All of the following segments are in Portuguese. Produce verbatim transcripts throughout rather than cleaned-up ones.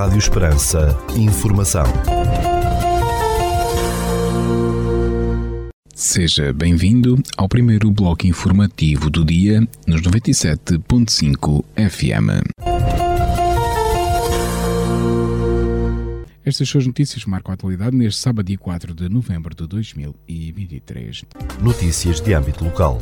Rádio Esperança. Informação. Seja bem-vindo ao primeiro bloco informativo do dia nos noventa e sete ponto cinco F M. Estas suas notícias marcam a atualidade neste sábado, dia quatro de novembro de dois mil e vinte e três. Notícias de âmbito local.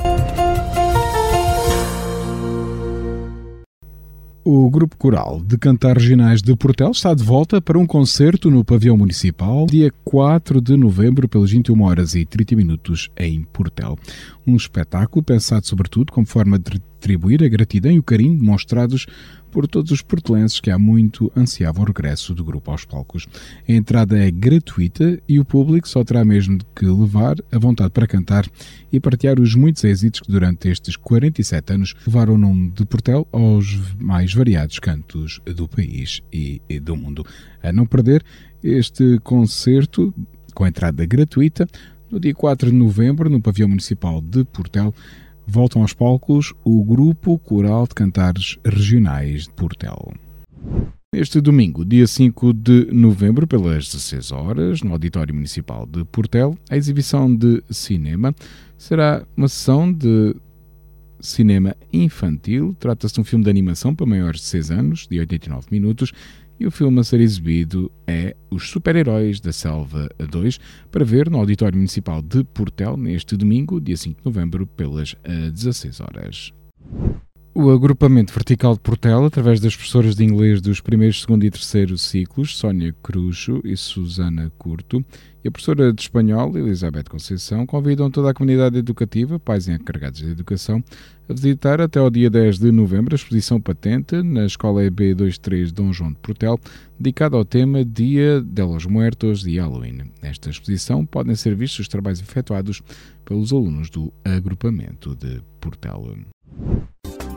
O Grupo Coral de Cantares Regionais de Portel está de volta para um concerto no Pavilhão Municipal, dia quatro de novembro, pelas vinte e uma horas e trinta minutos, em Portel. Um espetáculo pensado sobretudo como forma de retribuir a gratidão e o carinho demonstrados por todos os portelenses que há muito ansiavam o regresso do grupo aos palcos. A entrada é gratuita e o público só terá mesmo que levar a vontade para cantar e partilhar os muitos êxitos que durante estes quarenta e sete anos levaram o nome de Portel aos mais variados cantos do país e do mundo. A não perder este concerto com a entrada gratuita, no dia quatro de novembro, no Pavilhão Municipal de Portel, voltam aos palcos o Grupo Coral de Cantares Regionais de Portel. Este domingo, dia cinco de novembro, pelas dezesseis horas, no Auditório Municipal de Portel, a exibição de cinema será uma sessão de cinema infantil. Trata-se de um filme de animação para maiores de seis anos, de oitenta e nove minutos, e o filme a ser exibido é Os Super-Heróis da Selva dois, para ver no Auditório Municipal de Portel, neste domingo, dia cinco de novembro, pelas dezesseis horas. O Agrupamento Vertical de Portel, através das professoras de inglês dos primeiros, segundo e terceiro ciclos, Sónia Cruxo e Susana Curto, e a professora de espanhol, Elizabeth Conceição, convidam toda a comunidade educativa, pais e encarregados de educação, a visitar até ao dia dez de novembro a exposição patente na Escola E B vinte e três Dom João de Portel, dedicada ao tema Dia de los Muertos e Halloween. Nesta exposição podem ser vistos os trabalhos efetuados pelos alunos do Agrupamento de Portel.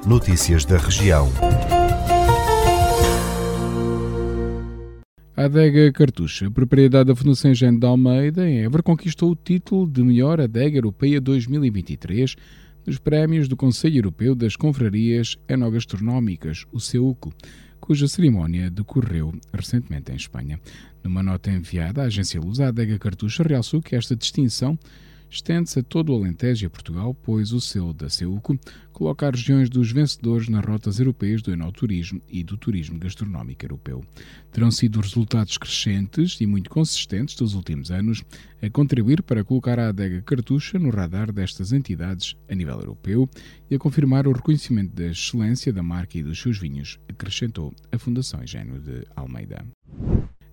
Notícias da região. A adega Cartuxa, propriedade da Fundação Engenho de Almeida, em Évora, conquistou o título de melhor adega europeia dois mil e vinte e três nos prémios do Conselho Europeu das Confrarias Enogastronómicas, o CEUCO, cuja cerimónia decorreu recentemente em Espanha. Numa nota enviada à agência Lusa, a adega Cartuxa realçou que esta distinção estende-se a todo o Alentejo e a Portugal, pois o selo da CEUCO coloca as regiões dos vencedores nas rotas europeias do enoturismo e do turismo gastronómico europeu. Terão sido resultados crescentes e muito consistentes dos últimos anos a contribuir para colocar a adega Cartuxa no radar destas entidades a nível europeu e a confirmar o reconhecimento da excelência da marca e dos seus vinhos, acrescentou a Fundação Engenho de Almeida.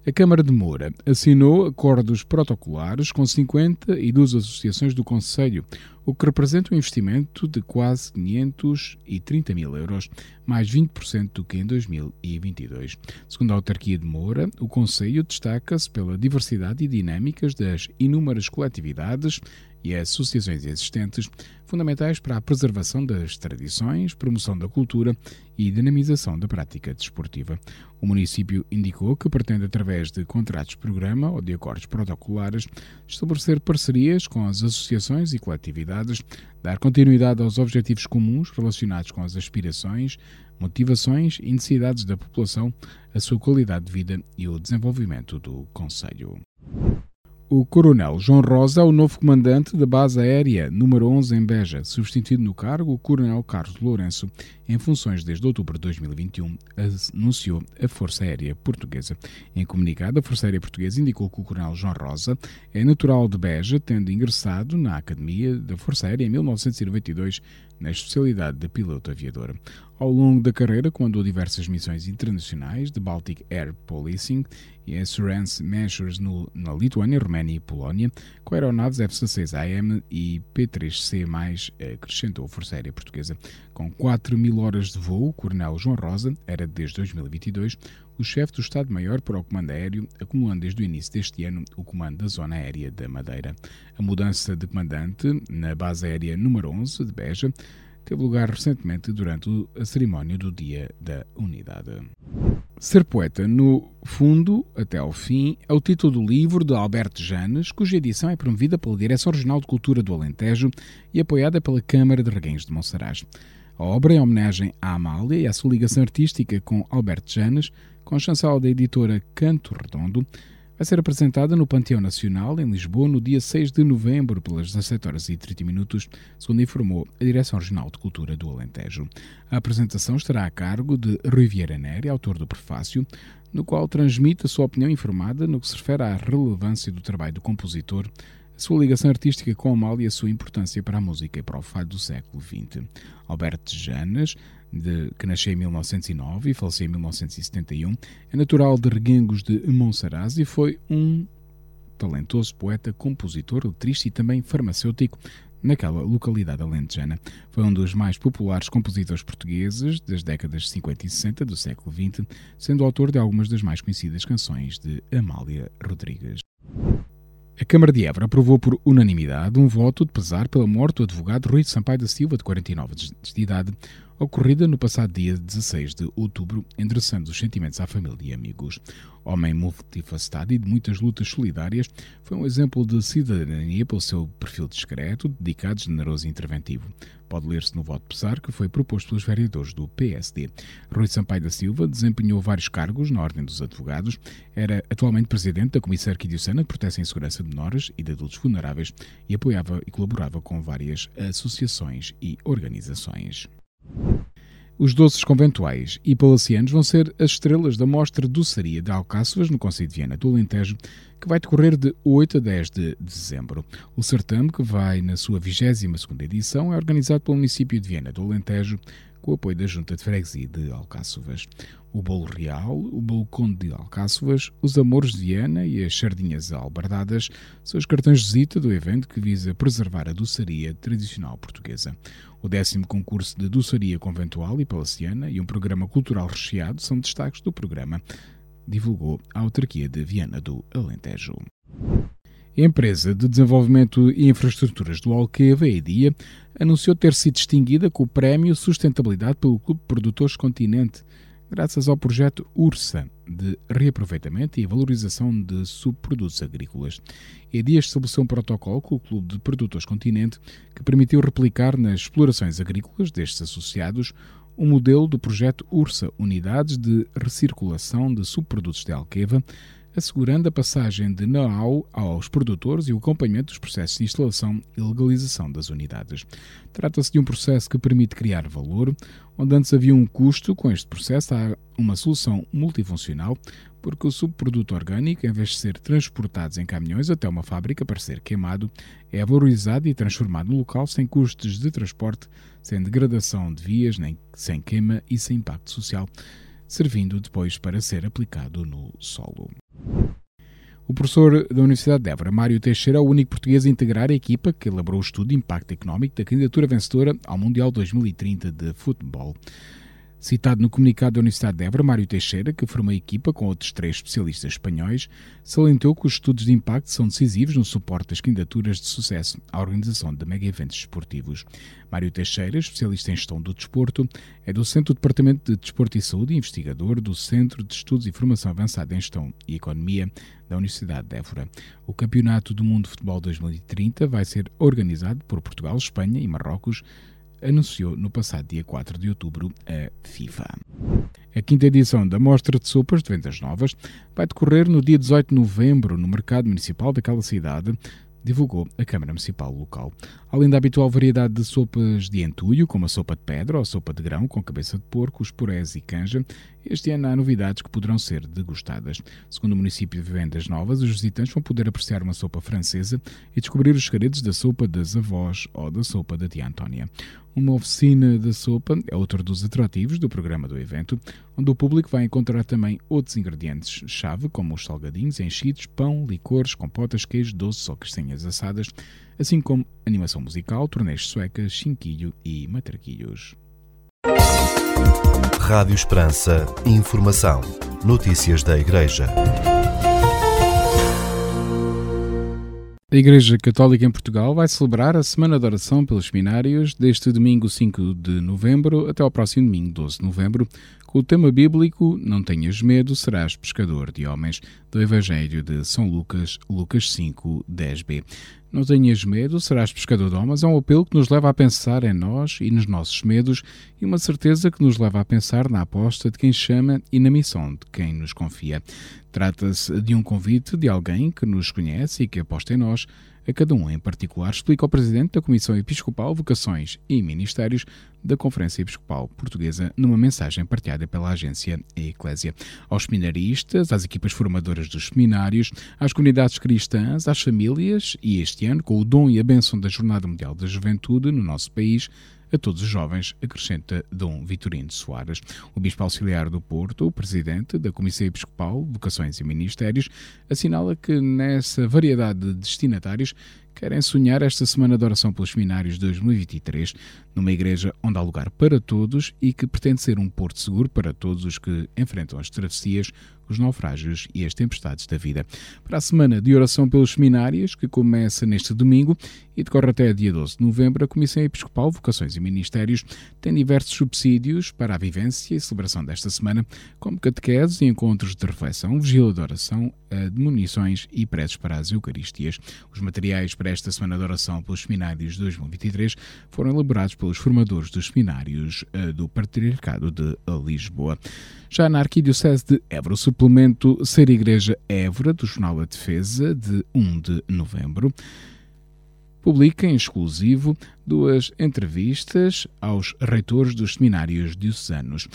A Câmara de Moura assinou acordos protocolares com cinquenta e duas associações do Conselho, o que representa um investimento de quase quinhentos e trinta mil euros, mais vinte por cento do que em dois mil e vinte e dois. Segundo a autarquia de Moura, o Conselho destaca-se pela diversidade e dinâmicas das inúmeras coletividades e associações existentes, fundamentais para a preservação das tradições, promoção da cultura e dinamização da prática desportiva. O município indicou que pretende, através de contratos-programa ou de acordos protocolares, estabelecer parcerias com as associações e coletividades, dar continuidade aos objetivos comuns relacionados com as aspirações, motivações e necessidades da população, a sua qualidade de vida e o desenvolvimento do Conselho. O Coronel João Rosa é o novo comandante da Base Aérea número onze em Beja, substituindo no cargo o Coronel Carlos Lourenço, em funções desde outubro de dois mil e vinte e um, anunciou a Força Aérea Portuguesa. Em comunicado, a Força Aérea Portuguesa indicou que o Coronel João Rosa é natural de Beja, tendo ingressado na Academia da Força Aérea em mil novecentos e noventa e dois, na especialidade de piloto aviador. Ao longo da carreira, comandou diversas missões internacionais de Baltic Air Policing e Assurance Measures no, na Lituânia, Roménia e Polónia, com aeronaves F dezasseis A M e P três C mais, acrescentou a Força Aérea Portuguesa. Com quatro mil horas de voo, o Coronel João Rosa era, desde dois mil e vinte e dois, o chefe do Estado-Maior para o Comando Aéreo, acumulando desde o início deste ano o comando da Zona Aérea da Madeira. A mudança de comandante na Base Aérea número onze de Beja teve lugar recentemente durante a cerimónia do Dia da Unidade. Ser poeta no fundo até ao fim é o título do livro de Alberto Janes, cuja edição é promovida pela Direção Regional de Cultura do Alentejo e apoiada pela Câmara de Reguengos de Monsaraz. A obra é homenagem à Amália e à sua ligação artística com Alberto Janes, com chancela da editora Canto Redondo. Vai ser apresentada no Panteão Nacional, em Lisboa, no dia seis de novembro, pelas dezassete horas e trinta minutos, segundo informou a Direção Regional de Cultura do Alentejo. A apresentação estará a cargo de Rui Vieira Neri, autor do prefácio, no qual transmite a sua opinião informada no que se refere à relevância do trabalho do compositor, a sua ligação artística com a Amália e a sua importância para a música e para o fado do século vinte. Alberto Janes, De, que nasceu em mil novecentos e nove e faleceu em mil novecentos e setenta e um, é natural de Reguengos de Monsaraz e foi um talentoso poeta, compositor, letrista e também farmacêutico naquela localidade alentejana. Foi um dos mais populares compositores portugueses das décadas cinquenta e sessenta do século vinte, sendo autor de algumas das mais conhecidas canções de Amália Rodrigues. A Câmara de Évora aprovou por unanimidade um voto de pesar pela morte do advogado Rui Sampaio da Silva, de quarenta e nove anos de idade, ocorrida no passado dia dezasseis de outubro, endereçando os sentimentos à família e amigos. Homem multifacetado e de muitas lutas solidárias, foi um exemplo de cidadania pelo seu perfil discreto, dedicado, generoso e interventivo. Pode ler-se no voto de pesar que foi proposto pelos vereadores do P S D. Rui Sampaio da Silva desempenhou vários cargos na Ordem dos Advogados, era atualmente presidente da Comissão Arquidiocesana de Proteção e Segurança de Menores e de Adultos Vulneráveis e apoiava e colaborava com várias associações e organizações. Os doces conventuais e palacianos vão ser as estrelas da Mostra Doçaria de Alcáçovas, no concelho de Viana do Alentejo, que vai decorrer de oito a dez de dezembro. O certame, que vai na sua vigésima segunda edição, é organizado pelo município de Viana do Alentejo, com o apoio da Junta de Freguesia de Alcáçovas. O bolo real, o bolo conde de Alcáçovas, os amores de Viana e as sardinhas albardadas são os cartões de visita do evento que visa preservar a doçaria tradicional portuguesa. O décimo concurso de doçaria conventual e palaciana e um programa cultural recheado são destaques do programa, divulgou a autarquia de Viana do Alentejo. A empresa de desenvolvimento e infraestruturas do Alqueva, a EDIA, anunciou ter sido distinguida com o prémio Sustentabilidade pelo Clube de Produtores Continente, graças ao projeto URSA, de reaproveitamento e valorização de subprodutos agrícolas. A EDIA estabeleceu um protocolo com o Clube de Produtores Continente que permitiu replicar nas explorações agrícolas destes associados um modelo do projeto URSA, Unidades de Recirculação de Subprodutos de Alqueva, assegurando a passagem de know-how aos produtores e o acompanhamento dos processos de instalação e legalização das unidades. Trata-se de um processo que permite criar valor, onde antes havia um custo. Com este processo há uma solução multifuncional, porque o subproduto orgânico, em vez de ser transportado em caminhões até uma fábrica para ser queimado, é valorizado e transformado no local sem custos de transporte, sem degradação de vias, nem sem queima e sem impacto social, servindo depois para ser aplicado no solo. O professor da Universidade de Évora, Mário Teixeira, é o único português a integrar a equipa que elaborou o estudo de impacto económico da candidatura vencedora ao Mundial dois mil e trinta de futebol. Citado no comunicado da Universidade de Évora, Mário Teixeira, que formou a equipa com outros três especialistas espanhóis, salientou que os estudos de impacto são decisivos no suporte das candidaturas de sucesso à organização de mega-eventos desportivos. Mário Teixeira, especialista em gestão do desporto, é docente do Departamento de Desporto e Saúde e investigador do Centro de Estudos e Formação Avançada em Gestão e Economia da Universidade de Évora. O Campeonato do Mundo de Futebol dois mil e trinta vai ser organizado por Portugal, Espanha e Marrocos, anunciou no passado dia quatro de outubro a FIFA. A quinta edição da Mostra de Sopas de Vendas Novas vai decorrer no dia dezoito de novembro no mercado municipal daquela cidade, divulgou a Câmara Municipal local. Além da habitual variedade de sopas de entulho, como a sopa de pedra ou a sopa de grão com cabeça de porco, os purés e canja, este ano há novidades que poderão ser degustadas. Segundo o município de Vendas Novas, os visitantes vão poder apreciar uma sopa francesa e descobrir os segredos da sopa das avós ou da sopa da tia Antónia. Uma oficina da sopa é outro dos atrativos do programa do evento, onde o público vai encontrar também outros ingredientes-chave, como os salgadinhos, enchidos, pão, licores, compotas, queijo, doces ou castanhas assadas, assim como animação musical, torneios suecas, chinquilho e matraquilhos. Rádio Esperança. Informação. Notícias da Igreja. A Igreja Católica em Portugal vai celebrar a Semana de Oração pelos Seminários deste domingo cinco de novembro até ao próximo domingo doze de novembro, com o tema bíblico Não tenhas medo, serás pescador de homens, do Evangelho de São Lucas, Lucas cinco, dez b. Não tenhas medo, serás pescador de homens, é um apelo que nos leva a pensar em nós e nos nossos medos e uma certeza que nos leva a pensar na aposta de quem chama e na missão de quem nos confia. Trata-se de um convite de alguém que nos conhece e que aposta em nós, a cada um em particular, explica o Presidente da Comissão Episcopal Vocações e Ministérios da Conferência Episcopal Portuguesa numa mensagem partilhada pela agência Eclésia. Aos seminaristas, às equipas formadoras dos seminários, às comunidades cristãs, às famílias e este ano, com o dom e a bênção da Jornada Mundial da Juventude no nosso país, a todos os jovens, acrescenta Dom Vitorino Soares. O Bispo Auxiliar do Porto, o Presidente da Comissão Episcopal, Vocações e Ministérios, assinala que nessa variedade de destinatários querem sonhar esta Semana de Oração pelos Seminários dois mil e vinte e três, numa igreja onde há lugar para todos e que pretende ser um porto seguro para todos os que enfrentam as travessias, os naufrágios e as tempestades da vida. Para a Semana de Oração pelos Seminários, que começa neste domingo e decorre até dia doze de novembro, a Comissão Episcopal, Vocações e Ministérios tem diversos subsídios para a vivência e celebração desta semana, como catequeses e encontros de reflexão, vigília de oração, admonições e preces para as Eucaristias. Os materiais para esta Semana de Oração pelos Seminários dois mil e vinte e três foram elaborados pelos formadores dos seminários do Patriarcado de Lisboa. Já na Arquidiocese de Évora, o suplemento Ser Igreja Évora, do Jornal da Defesa, de um de novembro, publica em exclusivo duas entrevistas aos reitores dos seminários diocesanos.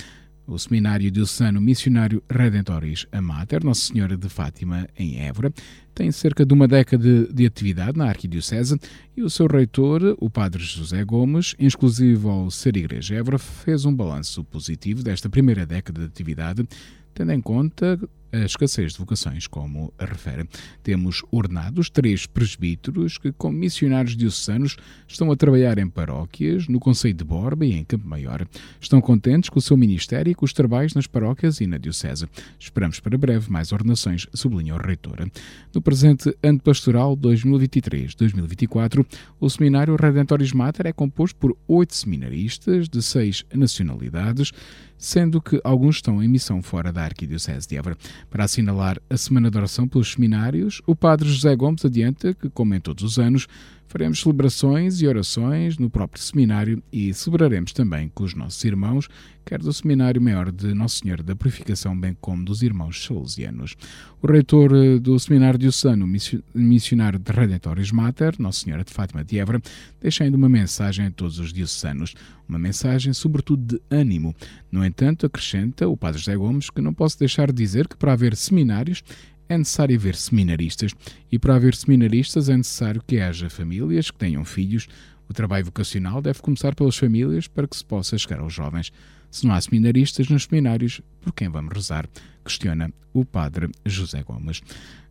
O Seminário Diocesano Missionário Redentoris Mater, Nossa Senhora de Fátima, em Évora, tem cerca de uma década de atividade na Arquidiocese e o seu reitor, o Padre José Gomes, em exclusivo ao Ser Igreja Évora, fez um balanço positivo desta primeira década de atividade, tendo em conta a escassez de vocações, como a refere. Temos ordenados três presbíteros que, como missionários diocesanos, estão a trabalhar em paróquias, no Concelho de Borba e em Campo Maior. Estão contentes com o seu ministério e com os trabalhos nas paróquias e na diocese. Esperamos para breve mais ordenações, sublinhou a reitora. No presente ano pastoral dois mil e vinte e três dois mil e vinte e quatro, o Seminário Redentoris Mater é composto por oito seminaristas de seis nacionalidades, sendo que alguns estão em missão fora da Arquidiocese de Évora. Para assinalar a Semana de Oração pelos Seminários, o Padre José Gomes adianta que, como em todos os anos, faremos celebrações e orações no próprio seminário e celebraremos também com os nossos irmãos, quer do Seminário Maior de Nossa Senhora da Purificação, bem como dos irmãos salesianos. O reitor do Seminário Diocesano, Missionário de Redentoris Mater, Nossa Senhora de Fátima de Évora, deixa ainda uma mensagem a todos os diocesanos, uma mensagem sobretudo de ânimo. No entanto, acrescenta o Padre José Gomes que não posso deixar de dizer que para haver seminários é necessário haver seminaristas e para haver seminaristas é necessário que haja famílias que tenham filhos. O trabalho vocacional deve começar pelas famílias para que se possa chegar aos jovens. Se não há seminaristas nos seminários, por quem vamos rezar? Questiona o Padre José Gomes.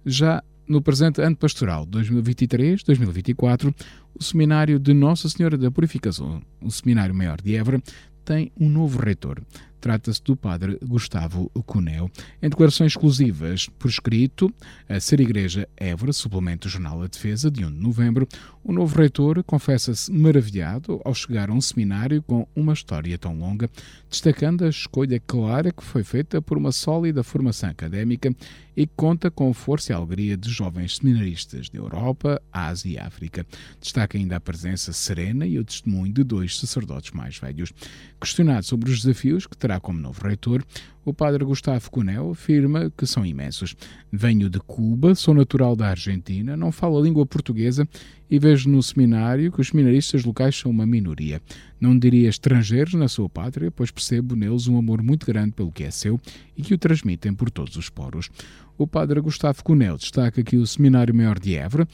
Já no presente ano pastoral dois mil e vinte e três dois mil e vinte e quatro, o Seminário de Nossa Senhora da Purificação, o Seminário Maior de Évora, tem um novo reitor. Trata-se do Padre Gustavo Cuneo. Em declarações exclusivas por escrito, a Ser Igreja Évora, suplemento do Jornal da Defesa, de um de novembro, o novo reitor confessa-se maravilhado ao chegar a um seminário com uma história tão longa, destacando a escolha clara que foi feita por uma sólida formação académica e que conta com a força e a alegria de jovens seminaristas da Europa, Ásia e África. Destaca ainda a presença serena e o testemunho de dois sacerdotes mais velhos. Questionado sobre os desafios que terá como novo reitor, o Padre Gustavo Cuneo afirma que são imensos. Venho de Cuba, sou natural da Argentina, não falo a língua portuguesa e vejo no seminário que os seminaristas locais são uma minoria. Não diria estrangeiros na sua pátria, pois percebo neles um amor muito grande pelo que é seu e que o transmitem por todos os poros. O Padre Gustavo Cuneo destaca que o Seminário Maior de Évora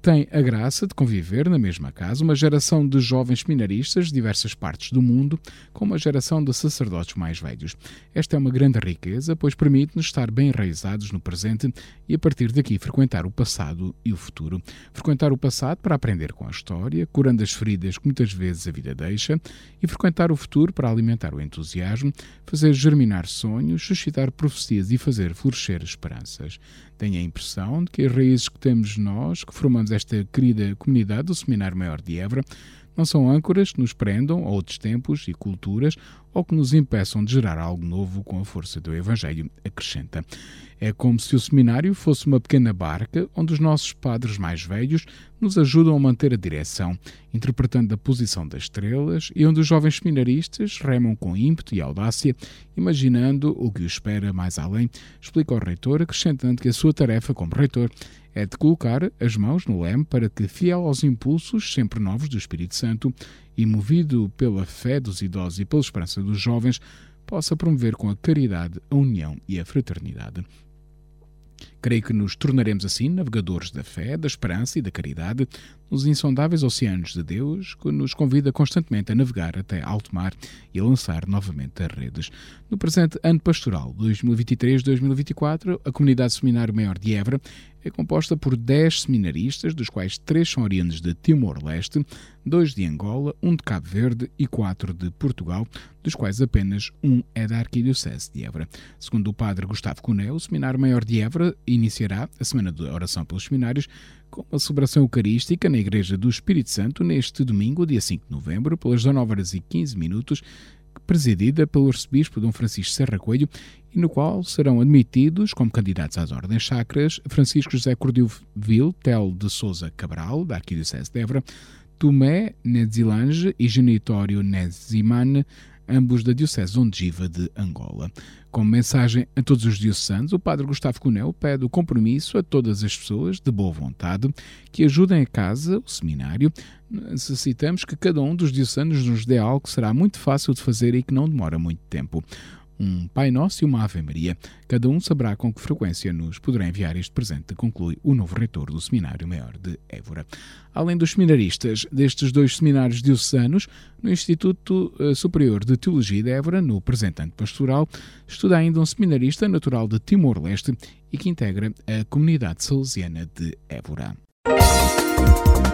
tem a graça de conviver na mesma casa uma geração de jovens seminaristas de diversas partes do mundo com uma geração de sacerdotes mais velhos. Esta é uma grande riqueza, pois permite-nos estar bem enraizados no presente e, a partir daqui, frequentar o passado e o futuro. Frequentar o passado para aprender com a história, curando as feridas que muitas vezes a vida deixa, e frequentar o futuro para alimentar o entusiasmo, fazer germinar sonhos, suscitar profecias e fazer florescer esperanças. Tenho a impressão de que as raízes que temos nós, que formamos esta querida comunidade do Seminário Maior de Évora, não são âncoras que nos prendam a outros tempos e culturas ou que nos impeçam de gerar algo novo com a força do Evangelho, acrescenta. É como se o seminário fosse uma pequena barca onde os nossos padres mais velhos nos ajudam a manter a direção, interpretando a posição das estrelas, e onde os jovens seminaristas remam com ímpeto e audácia, imaginando o que o espera mais além, explica o reitor, acrescentando que a sua tarefa como reitor é de colocar as mãos no leme para que, fiel aos impulsos sempre novos do Espírito Santo e movido pela fé dos idosos e pela esperança dos jovens, possa promover com a caridade a união e a fraternidade. Creio que nos tornaremos assim navegadores da fé, da esperança e da caridade nos insondáveis oceanos de Deus, que nos convida constantemente a navegar até alto mar e a lançar novamente as redes. No presente ano pastoral dois mil e vinte e três a dois mil e vinte e quatro, a comunidade Seminário Maior de Évora é composta por dez seminaristas, dos quais três são oriundos de Timor-Leste, dois de Angola, um de Cabo Verde e quatro de Portugal, dos quais apenas um é da Arquidiocese de Évora. Segundo o padre Gustavo Cuneu, o Seminário Maior de Évora iniciará a Semana de Oração pelos Seminários com a celebração eucarística na Igreja do Espírito Santo neste domingo, dia cinco de novembro, pelas dezanove horas e quinze minutos, presidida pelo arcebispo Dom Francisco Serra Coelho, e no qual serão admitidos como candidatos às ordens sacras Francisco José Cordovil Tel de Sousa Cabral, da Arquidiocese de Évora, Tomé Nezilange e Genitório Nezimane, ambos da Diocese de Ondiva de Angola. Como mensagem a todos os diocesanos, o padre Gustavo Cuneu pede o compromisso a todas as pessoas de boa vontade que ajudem a casa, o seminário. Necessitamos que cada um dos diocesanos nos dê algo que será muito fácil de fazer e que não demora muito tempo. Um Pai Nosso e uma Ave Maria. Cada um saberá com que frequência nos poderá enviar este presente, conclui o novo reitor do Seminário Maior de Évora. Além dos seminaristas destes dois seminários diocesanos, no Instituto Superior de Teologia de Évora, no presente ano pastoral, estuda ainda um seminarista natural de Timor-Leste e que integra a comunidade salesiana de Évora.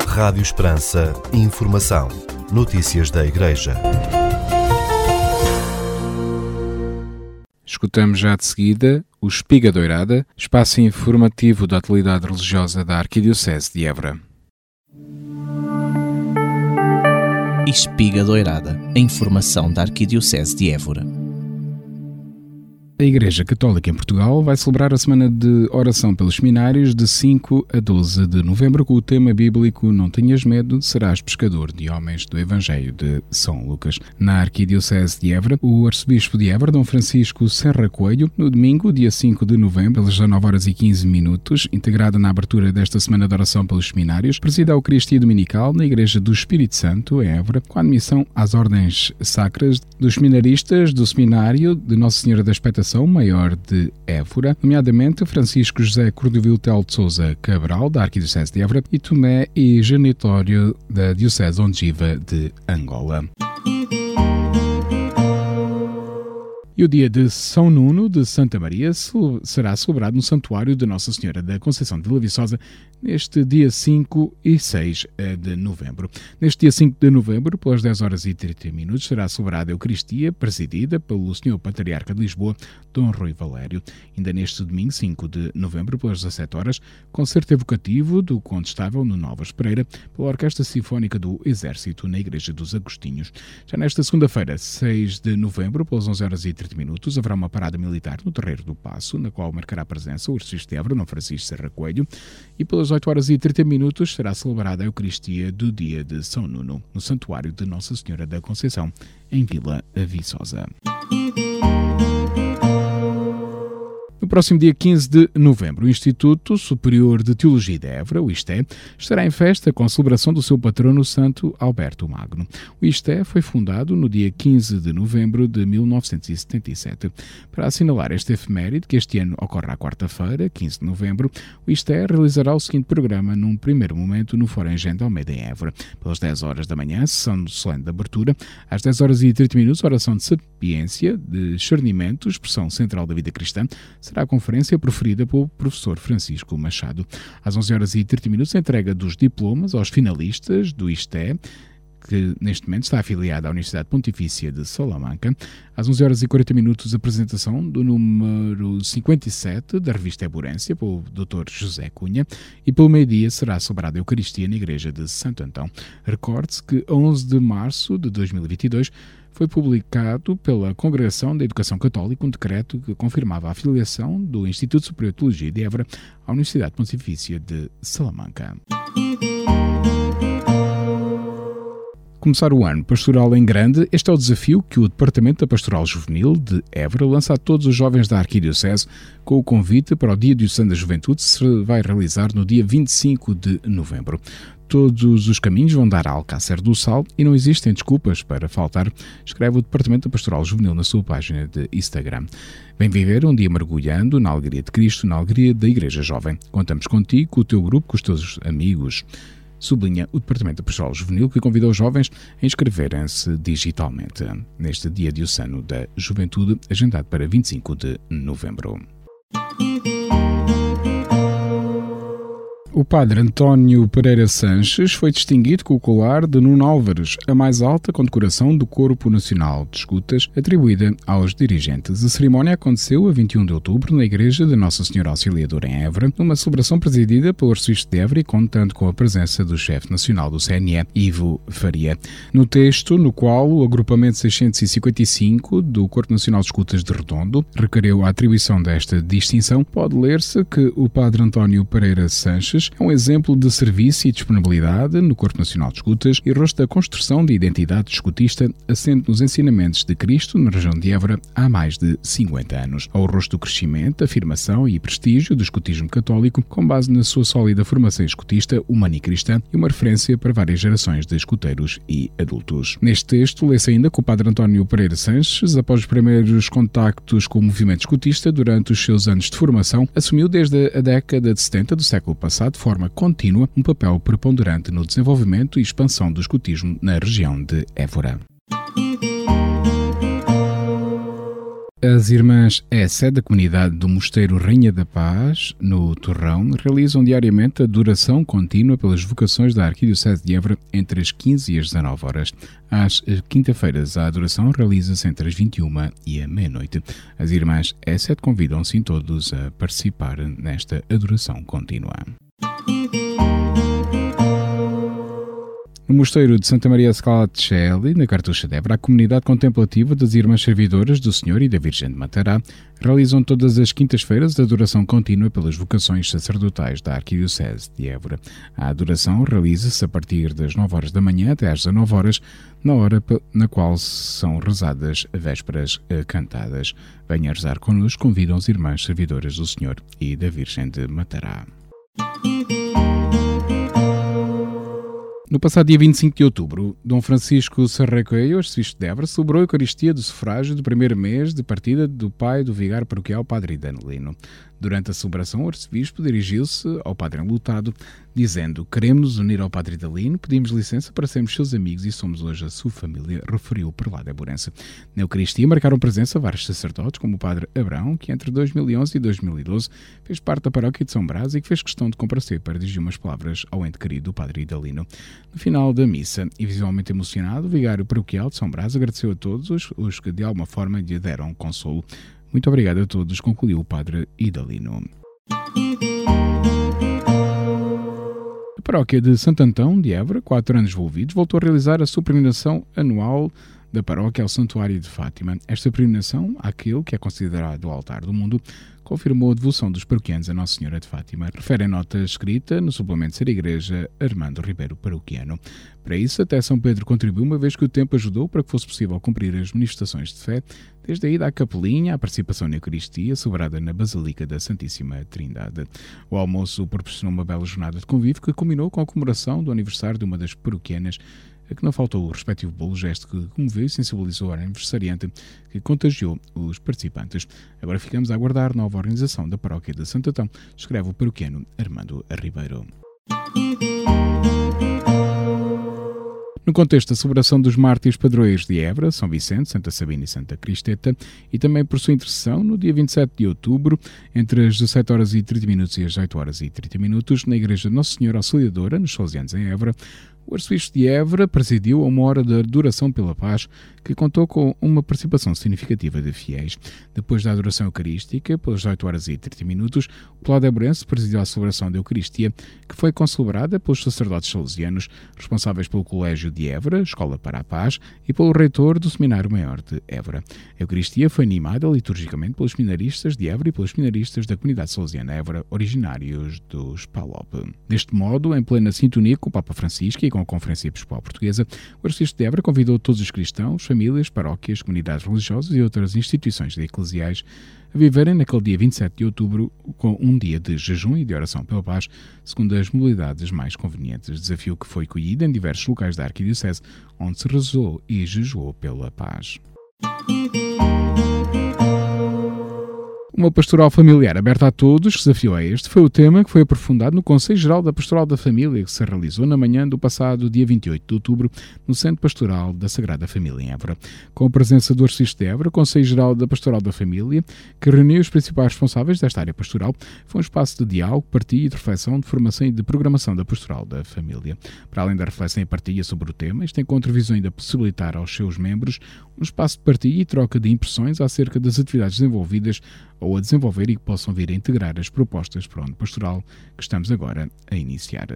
Rádio Esperança. Informação. Notícias da Igreja. Escutamos já de seguida o Espiga Dourada, espaço informativo da atualidade religiosa da Arquidiocese de Évora. Espiga Dourada, a informação da Arquidiocese de Évora. A Igreja Católica em Portugal vai celebrar a Semana de Oração pelos Seminários de cinco a doze de novembro com o tema bíblico Não tenhas medo, serás pescador de homens, do Evangelho de São Lucas. Na Arquidiocese de Évora, o arcebispo de Évora, Dom Francisco Serra Coelho, no domingo, dia cinco de novembro, pelas dezanove horas e quinze minutos, integrado na abertura desta Semana de Oração pelos Seminários, presida a Eucaristia Dominical na Igreja do Espírito Santo, em Évora, com a admissão às ordens sacras dos seminaristas do Seminário de Nossa Senhora da Expectação Maior de Évora, nomeadamente Francisco José Cordovil Tel de Sousa Cabral, da Arquidiocese de Évora, e Tomé e Genitório, da Diocese de Ondiva de Angola. E o dia de São Nuno de Santa Maria será celebrado no Santuário de Nossa Senhora da Conceição de Vila Viçosa neste dia cinco e seis de novembro. Neste dia cinco de novembro, pelas dez horas e trinta minutos, será celebrada a Eucaristia, presidida pelo senhor Patriarca de Lisboa, Dom Rui Valério. Ainda neste domingo, cinco de novembro, pelas dezassete horas, concerto evocativo do Condestável Nuno Alves Pereira pela Orquestra Sinfónica do Exército na Igreja dos Agostinhos. Já nesta segunda-feira, seis de novembro, pelas onze horas e trinta minutos, haverá uma parada militar no Terreiro do Paço, na qual marcará a presença o arcebispo de Évora, Dom Francisco Serra Coelho, e pelas oito horas e trinta minutos será celebrada a Eucaristia do dia de São Nuno, no Santuário de Nossa Senhora da Conceição, em Vila Viçosa. No próximo dia quinze de novembro, o Instituto Superior de Teologia de Évora, o ISTÉ, estará em festa com a celebração do seu patrono santo Alberto Magno. O ISTÉ foi fundado no dia quinze de novembro de mil novecentos e setenta e sete. Para assinalar este efeméride, que este ano ocorre à quarta-feira, quinze de novembro, o ISTÉ realizará o seguinte programa num primeiro momento no Fórum Engenho de Almeida em Évora. Pelas dez horas da manhã, sessão solene de abertura, às dez horas e trinta minutos, oração de sapiência, de discernimento, expressão central da vida cristã, será a conferência proferida pelo professor Francisco Machado. Às onze horas e trinta minutos, a entrega dos diplomas aos finalistas do ISTÉ, que neste momento está afiliada à Universidade Pontifícia de Salamanca, às onze horas e quarenta minutos, a apresentação do número cinquenta e sete da revista Eburência, pelo doutor José Cunha, e pelo meio-dia será celebrada a Eucaristia na Igreja de Santo Antão. Recorde-se que onze de março de dois mil e vinte e dois foi publicado pela Congregação da Educação Católica um decreto que confirmava a afiliação do Instituto Superior de Teologia de Évora à Universidade Pontifícia de Salamanca. Começar o ano pastoral em grande, este é o desafio que o Departamento da Pastoral Juvenil de Évora lança a todos os jovens da Arquidiocese com o convite para o Dia Diocesano da Juventude, se vai realizar no dia vinte e cinco de novembro. Todos os caminhos vão dar a Alcácer do Sal e não existem desculpas para faltar, escreve o Departamento da Pastoral Juvenil na sua página de Instagram. Vem viver um dia mergulhando na alegria de Cristo, na alegria da Igreja Jovem. Contamos contigo, com o teu grupo, com os teus amigos. Sublinha o Departamento da Pastoral Juvenil, que convida os jovens a inscreverem-se digitalmente neste Dia Diocesano da Juventude, agendado para vinte e cinco de novembro. O padre António Pereira Sanches foi distinguido com o colar de Nuno Álvares, a mais alta condecoração do Corpo Nacional de Escutas, atribuída aos dirigentes. A cerimónia aconteceu a vinte e um de outubro na Igreja de Nossa Senhora Auxiliadora em Évora, numa celebração presidida pelo arcebispo de Évora e contando com a presença do chefe nacional do C N E, Ivo Faria. No texto, no qual o agrupamento seiscentos e cinquenta e cinco do Corpo Nacional de Escutas de Redondo requereu a atribuição desta distinção, pode ler-se que o padre António Pereira Sanches é um exemplo de serviço e disponibilidade no Corpo Nacional de Escutas e rosto da construção de identidade escutista assente nos ensinamentos de Cristo na região de Évora há mais de cinquenta anos. Ao rosto do crescimento, afirmação e prestígio do escutismo católico, com base na sua sólida formação escutista, humana e cristã, e uma referência para várias gerações de escuteiros e adultos. Neste texto, lê-se ainda que o padre António Pereira Sanches, após os primeiros contactos com o movimento escutista durante os seus anos de formação, assumiu desde a década de setenta do século passado, de forma contínua, um papel preponderante no desenvolvimento e expansão do escutismo na região de Évora. As irmãs Essé, da comunidade do Mosteiro Rainha da Paz, no Torrão, realizam diariamente a adoração contínua pelas vocações da Arquidiocese de Évora entre as quinze e as dezanove horas. Às quinta-feiras, a adoração realiza-se entre as vinte e uma e a meia-noite. As irmãs Essé convidam-se todos a participar nesta adoração contínua. No Mosteiro de Santa Maria Scalaticelli, na Cartuxa de Évora, a comunidade contemplativa das Irmãs Servidoras do Senhor e da Virgem de Matará realizam todas as quintas-feiras a adoração contínua pelas vocações sacerdotais da Arquidiocese de Évora. A adoração realiza-se a partir das nove horas da manhã até às dezanove horas, na hora na qual são rezadas vésperas cantadas. Venha rezar connosco, convidam as Irmãs Servidoras do Senhor e da Virgem de Matará. No passado dia vinte e cinco de outubro, Dom Francisco Sarraqueio, arcebispo de Évora, celebrou a Eucaristia do sufrágio do primeiro mês de partida do pai do vigário paroquial, Padre Danelino. Durante a celebração, o arcebispo dirigiu-se ao padre enlutado, dizendo: "Queremos nos unir ao padre Danelino, pedimos licença para sermos seus amigos e somos hoje a sua família", referiu o prelado eburense. Na Eucaristia marcaram presença vários sacerdotes, como o padre Abrão, que entre dois mil e onze e dois mil e doze fez parte da paróquia de São Brás e que fez questão de comparecer para dirigir umas palavras ao ente querido, o padre Danelino. No final da missa, e visivelmente emocionado, o vigário paroquial de São Brás agradeceu a todos os, os que de alguma forma lhe deram consolo. "Muito obrigado a todos", concluiu o padre Danelino. A paróquia de Santo Antão de Évora, quatro anos envolvidos, voltou a realizar a sua peregrinação anual da paróquia ao Santuário de Fátima. Esta peregrinação, àquele que é considerado o altar do mundo, confirmou a devoção dos paroquianos a Nossa Senhora de Fátima, refere a nota escrita no suplemento de Ser Igreja, Armando Ribeiro, paroquiano. Para isso, até São Pedro contribuiu, uma vez que o tempo ajudou para que fosse possível cumprir as manifestações de fé, desde a ida à Capelinha, à participação na Eucaristia, celebrada na Basílica da Santíssima Trindade. O almoço proporcionou uma bela jornada de convívio que culminou com a comemoração do aniversário de uma das paroquianas, a que não faltou o respectivo bolo, gesto que comoveu e sensibilizou a aniversariante, que contagiou os participantes. "Agora ficamos a aguardar nova organização da paróquia de Santo Antão", escreve o paroquiano Armando Ribeiro. No contexto da celebração dos mártires padroeiros de Évora, São Vicente, Santa Sabina e Santa Cristeta, e também por sua intercessão, no dia vinte e sete de outubro, entre as dezassete horas e trinta minutos e as dezoito horas e trinta minutos, na Igreja de Nossa Senhora Auxiliadora, nos Salesianos em Évora, O arcebispo de Évora presidiu a uma hora da adoração pela paz, que contou com uma participação significativa de fiéis. Depois da adoração eucarística, pelas oito horas e trinta minutos, o Palau de Évorense presidiu a celebração da Eucaristia, que foi concelebrada pelos sacerdotes salesianos, responsáveis pelo Colégio de Évora, Escola para a Paz, e pelo reitor do Seminário Maior de Évora. A Eucaristia foi animada liturgicamente pelos seminaristas de Évora e pelos seminaristas da comunidade salesiana Évora, originários dos Palop. Deste modo, em plena sintonia com o Papa Francisco e com a Conferência Episcopal Portuguesa, o arcebispo de Évora convidou todos os cristãos, famílias, paróquias, comunidades religiosas e outras instituições eclesiais a viverem naquele dia vinte e sete de outubro com um dia de jejum e de oração pela paz, segundo as modalidades mais convenientes, desafio que foi colhido em diversos locais da Arquidiocese, onde se rezou e jejuou pela paz. Uma pastoral familiar aberta a todos, desafio a este, foi o tema que foi aprofundado no Conselho Geral da Pastoral da Família, que se realizou na manhã do passado dia vinte e oito de outubro, no Centro Pastoral da Sagrada Família em Évora. Com a presença do arcebispo de Évora, o Conselho Geral da Pastoral da Família, que reuniu os principais responsáveis desta área pastoral, foi um espaço de diálogo, partilha, de reflexão, de formação e de programação da pastoral da família. Para além da reflexão e partilha sobre o tema, este encontro visou ainda possibilitar aos seus membros um espaço de partilha e troca de impressões acerca das atividades desenvolvidas ou a desenvolver e que possam vir a integrar as propostas para o ano pastoral que estamos agora a iniciar.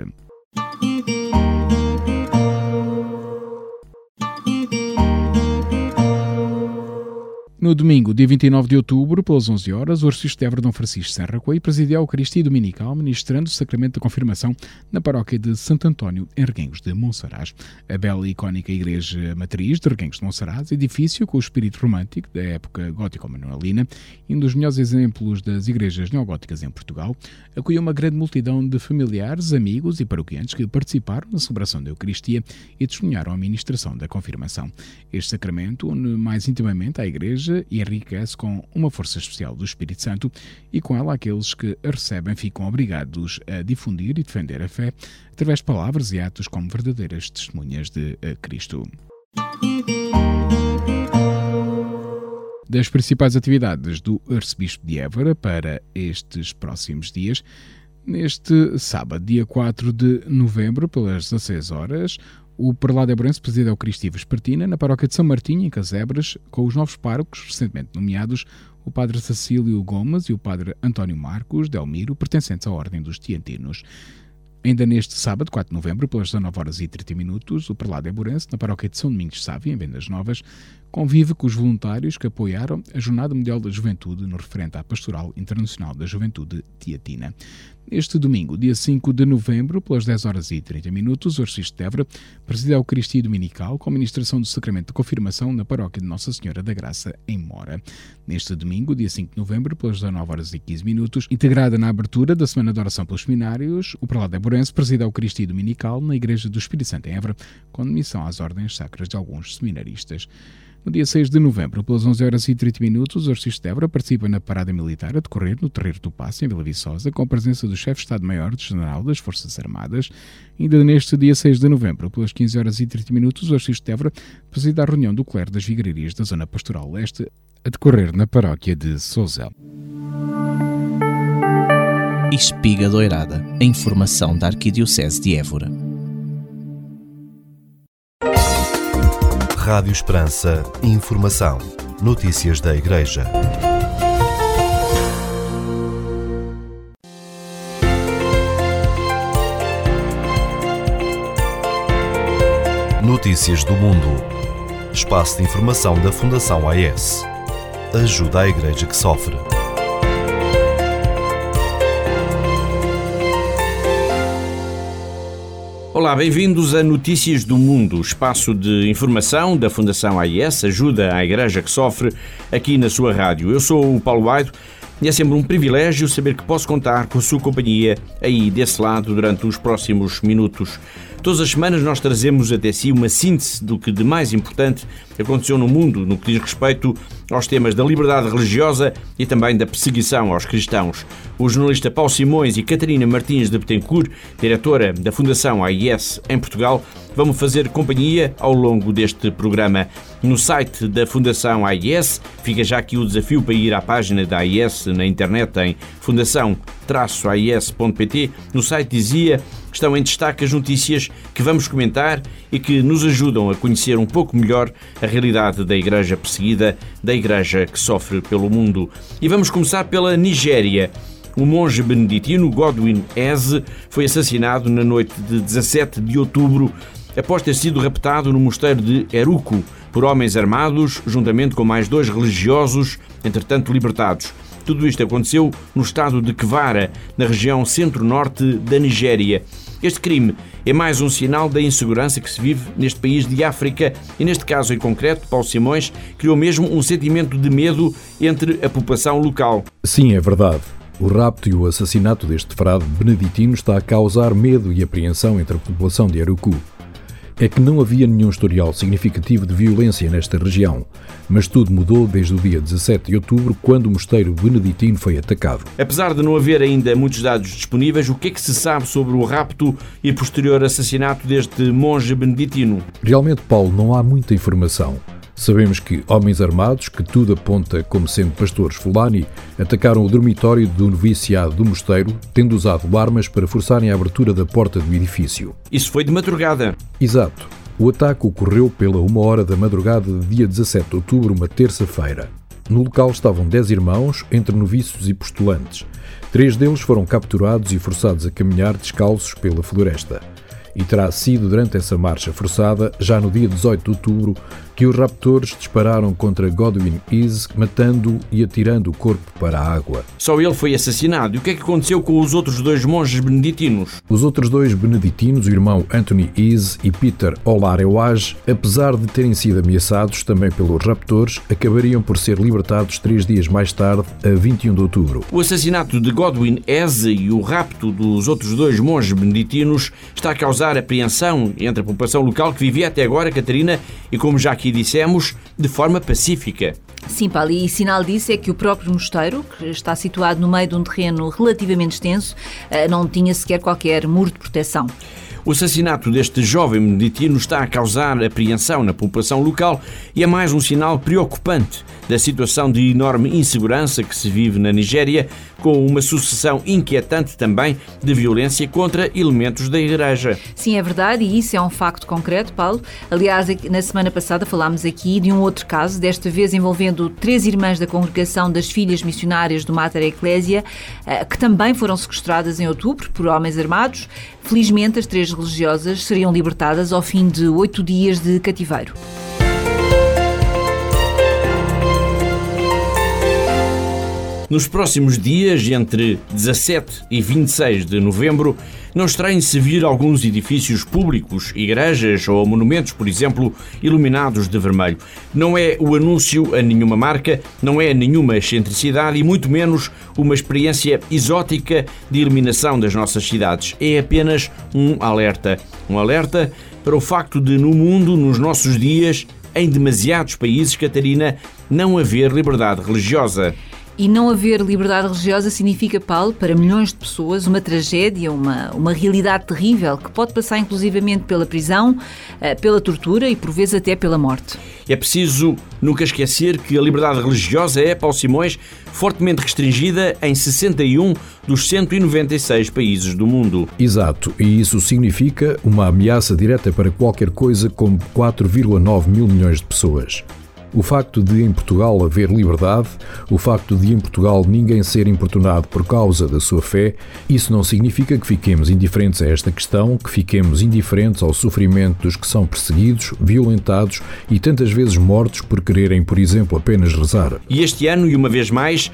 No domingo, dia vinte e nove de outubro, pelas onze horas, o arcebispo de Évora Dom Francisco Serra Coelho presidiu a Eucaristia Dominical, ministrando o Sacramento da Confirmação na paróquia de Santo António, em Reguengos de Monsaraz. A bela e icónica Igreja Matriz de Reguengos de Monsaraz, edifício com o espírito romântico da época gótico-manuelina e um dos melhores exemplos das igrejas neogóticas em Portugal, acolheu uma grande multidão de familiares, amigos e paroquianos que participaram na celebração da Eucaristia e testemunharam a ministração da Confirmação. Este sacramento une mais intimamente à Igreja e enriquece com uma força especial do Espírito Santo e com ela aqueles que a recebem ficam obrigados a difundir e defender a fé através de palavras e atos como verdadeiras testemunhas de Cristo. Das principais atividades do arcebispo de Évora para estes próximos dias, neste sábado, dia quatro de novembro, pelas dezasseis horas, o prelado évrense preside a Eucaristia Vespertina na paróquia de São Martinho, em Casebres, com os novos párocos recentemente nomeados, o padre Cecílio Gomes e o padre António Marcos Delmiro, pertencentes à Ordem dos Tiantinos. Ainda neste sábado, quatro de novembro, pelas dezanove horas e trinta minutos, o prelado évrense, na paróquia de São Domingos de Sávio, em Vendas Novas, convive com os voluntários que apoiaram a Jornada Mundial da Juventude no referente à Pastoral Internacional da Juventude Tiatina. Este domingo, dia cinco de novembro, pelas dez horas e trinta minutos, o arcebispo de Évora preside a Eucaristia Dominical com a ministração do Sacramento de Confirmação na paróquia de Nossa Senhora da Graça, em Mora. Neste domingo, dia cinco de novembro, pelas dezanove horas e quinze minutos, integrada na abertura da Semana de Oração pelos Seminários, o prelado évorense preside a Eucaristia Dominical na Igreja do Espírito Santo em Évora, com missão às ordens sacras de alguns seminaristas. No dia seis de novembro, pelas onze horas e trinta minutos, o arcebispo de Évora participa na parada militar a decorrer no Terreiro do Paço, em Vila Viçosa, com a presença do chefe de Estado-Maior-General das Forças Armadas. Ainda neste dia seis de novembro, pelas quinze horas e trinta minutos, o arcebispo de Évora preside a reunião do clero das Vigarias da Zona Pastoral Leste, a decorrer na paróquia de Sousa. Espiga Doirada, a informação da Arquidiocese de Évora. Rádio Esperança. Informação. Notícias da Igreja. Notícias do Mundo. Espaço de informação da Fundação A E S. Ajuda à Igreja que sofre. Olá, bem-vindos a Notícias do Mundo, espaço de informação da Fundação A E S, ajuda à Igreja que sofre, aqui na sua rádio. Eu sou o Paulo Aido e é sempre um privilégio saber que posso contar com a sua companhia aí desse lado durante os próximos minutos. Todas as semanas nós trazemos até si uma síntese do que de mais importante aconteceu no mundo no que diz respeito aos temas da liberdade religiosa e também da perseguição aos cristãos. O jornalista Paulo Simões e Catarina Martins de Betancourt, diretora da Fundação A I S em Portugal, vão fazer companhia ao longo deste programa. No site da Fundação A I S, fica já aqui o desafio para ir à página da A I S na internet em fundação a i s ponto p t. No site dizia que estão em destaque as notícias que vamos comentar e que nos ajudam a conhecer um pouco melhor a realidade da Igreja perseguida, da Igreja que sofre pelo mundo. E vamos começar pela Nigéria. O monge beneditino Godwin Eze foi assassinado na noite de dezassete de outubro, após ter sido raptado no mosteiro de Eruku por homens armados, juntamente com mais dois religiosos, entretanto libertados. Tudo isto aconteceu no estado de Kwara, na região centro-norte da Nigéria. Este crime é mais um sinal da insegurança que se vive neste país de África e, neste caso em concreto, Paulo Simões criou mesmo um sentimento de medo entre a população local. Sim, é verdade. O rapto e o assassinato deste frade beneditino está a causar medo e apreensão entre a população de Eruku. É que não havia nenhum historial significativo de violência nesta região, mas tudo mudou desde o dia dezassete de outubro, quando o mosteiro beneditino foi atacado. Apesar de não haver ainda muitos dados disponíveis, o que é que se sabe sobre o rapto e posterior assassinato deste monge beneditino? Realmente, Paulo, não há muita informação. Sabemos que homens armados, que tudo aponta como sendo pastores fulani, atacaram o dormitório do noviciado do mosteiro, tendo usado armas para forçarem a abertura da porta do edifício. Isso foi de madrugada. Exato. O ataque ocorreu pela uma hora da madrugada de dia dezassete de outubro, uma terça-feira. No local estavam dez irmãos, entre noviços e postulantes. Três deles foram capturados e forçados a caminhar descalços pela floresta. E terá sido durante essa marcha forçada, já no dia dezoito de outubro, que os raptores dispararam contra Godwin Eze, matando-o e atirando o corpo para a água. Só ele foi assassinado. E o que é que aconteceu com os outros dois monges beneditinos? Os outros dois beneditinos, o irmão Anthony Eze e Peter Olarewage, apesar de terem sido ameaçados também pelos raptores, acabariam por ser libertados três dias mais tarde, a vinte e um de outubro. O assassinato de Godwin Eze e o rapto dos outros dois monges beneditinos está a causar apreensão entre a população local que vivia até agora, Catarina, e como já aqui dissemos, de forma pacífica. Sim, Paulo, e sinal disso é que o próprio mosteiro, que está situado no meio de um terreno relativamente extenso, não tinha sequer qualquer muro de proteção. O assassinato deste jovem beneditino está a causar apreensão na população local e é mais um sinal preocupante da situação de enorme insegurança que se vive na Nigéria, com uma sucessão inquietante também de violência contra elementos da Igreja. Sim, é verdade, e isso é um facto concreto, Paulo. Aliás, na semana passada falámos aqui de um outro caso, desta vez envolvendo três irmãs da Congregação das Filhas Missionárias do Mater Ecclesia, que também foram sequestradas em outubro por homens armados. Felizmente, as três religiosas seriam libertadas ao fim de oito dias de cativeiro. Nos próximos dias, entre dezassete e vinte e seis de novembro, não estranhe se vir alguns edifícios públicos, igrejas ou monumentos, por exemplo, iluminados de vermelho. Não é o anúncio a nenhuma marca, não é nenhuma excentricidade e muito menos uma experiência exótica de iluminação das nossas cidades. É apenas um alerta. Um alerta para o facto de, no mundo, nos nossos dias, em demasiados países, Catarina, não haver liberdade religiosa. E não haver liberdade religiosa significa, Paulo, para milhões de pessoas, uma tragédia, uma, uma realidade terrível, que pode passar inclusivamente pela prisão, pela tortura e, por vezes, até pela morte. É preciso nunca esquecer que a liberdade religiosa é, Paulo Simões, fortemente restringida em sessenta e um dos cento e noventa e seis países do mundo. Exato, e isso significa uma ameaça direta para qualquer coisa como quatro vírgula nove mil milhões de pessoas. O facto de em Portugal haver liberdade, o facto de em Portugal ninguém ser importunado por causa da sua fé, isso não significa que fiquemos indiferentes a esta questão, que fiquemos indiferentes ao sofrimento dos que são perseguidos, violentados e tantas vezes mortos por quererem, por exemplo, apenas rezar. E este ano, e uma vez mais,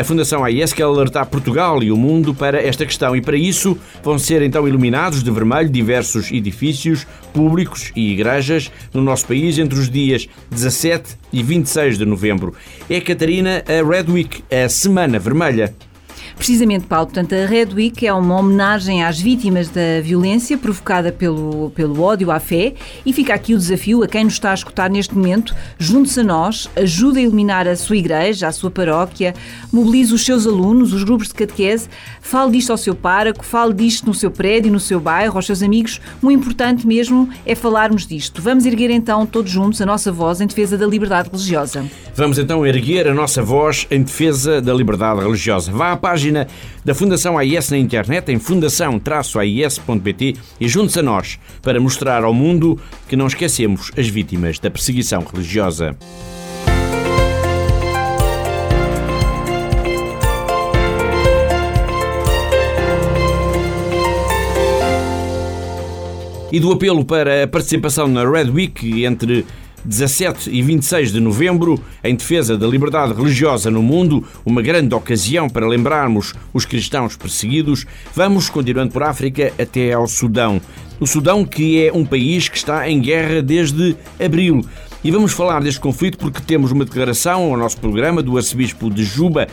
a Fundação A I S quer alertar Portugal e o mundo para esta questão e para isso vão ser então iluminados de vermelho diversos edifícios públicos e igrejas no nosso país entre os dias dezassete e vinte e seis de novembro. É, Catarina, a Red Week, a Semana Vermelha. Precisamente, Paulo, portanto, a Red Week é uma homenagem às vítimas da violência provocada pelo, pelo ódio à fé e fica aqui o desafio a quem nos está a escutar neste momento, junte-se a nós, ajude a iluminar a sua igreja, a sua paróquia, mobilize os seus alunos, os grupos de catequese, fale disto ao seu pároco, fale disto no seu prédio, no seu bairro, aos seus amigos. O importante mesmo é falarmos disto. Vamos erguer então todos juntos a nossa voz em defesa da liberdade religiosa. Vamos então erguer a nossa voz em defesa da liberdade religiosa. Vá à página página da Fundação A I S na internet em fundação traço a i s ponto p t e junte-se a nós para mostrar ao mundo que não esquecemos as vítimas da perseguição religiosa. E do apelo para a participação na Red Week entre dezassete e vinte e seis de novembro, em defesa da liberdade religiosa no mundo, uma grande ocasião para lembrarmos os cristãos perseguidos, vamos continuando por África até ao Sudão. O Sudão, que é um país que está em guerra desde abril. E vamos falar deste conflito porque temos uma declaração ao nosso programa do arcebispo de Juba,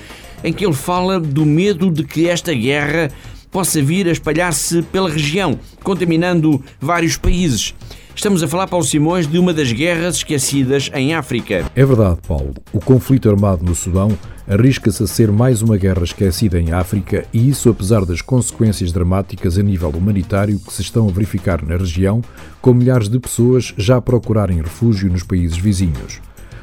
em que ele fala do medo de que esta guerra possa vir a espalhar-se pela região, contaminando vários países. Estamos a falar, Paulo Simões, de uma das guerras esquecidas em África. É verdade, Paulo. O conflito armado no Sudão arrisca-se a ser mais uma guerra esquecida em África, e isso apesar das consequências dramáticas a nível humanitário que se estão a verificar na região, com milhares de pessoas já a procurarem refúgio nos países vizinhos.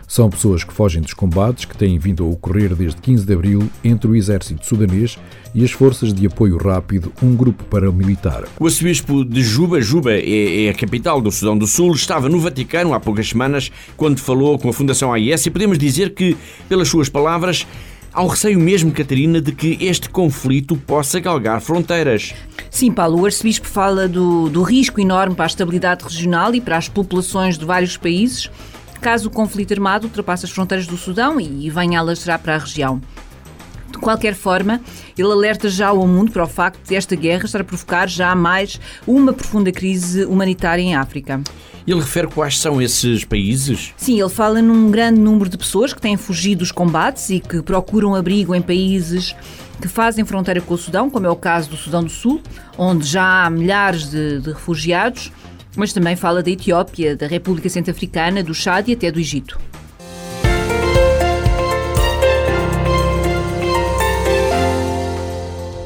São pessoas que fogem dos combates que têm vindo a ocorrer desde quinze de abril entre o exército sudanês e as forças de apoio rápido, um grupo paramilitar. O arcebispo de Juba, Juba é a capital do Sudão do Sul, estava no Vaticano há poucas semanas quando falou com a Fundação A I S e podemos dizer que, pelas suas palavras, há um receio mesmo, Catarina, de que este conflito possa galgar fronteiras. Sim, Paulo, o arcebispo fala do, do risco enorme para a estabilidade regional e para as populações de vários países, caso o conflito armado ultrapasse as fronteiras do Sudão e venha a alastrar para a região. De qualquer forma, ele alerta já ao mundo para o facto de esta guerra estar a provocar já mais uma profunda crise humanitária em África. Ele refere quais são esses países? Sim, ele fala num grande número de pessoas que têm fugido dos combates e que procuram abrigo em países que fazem fronteira com o Sudão, como é o caso do Sudão do Sul, onde já há milhares de, de refugiados, mas também fala da Etiópia, da República Centro-Africana, do Chad e até do Egito.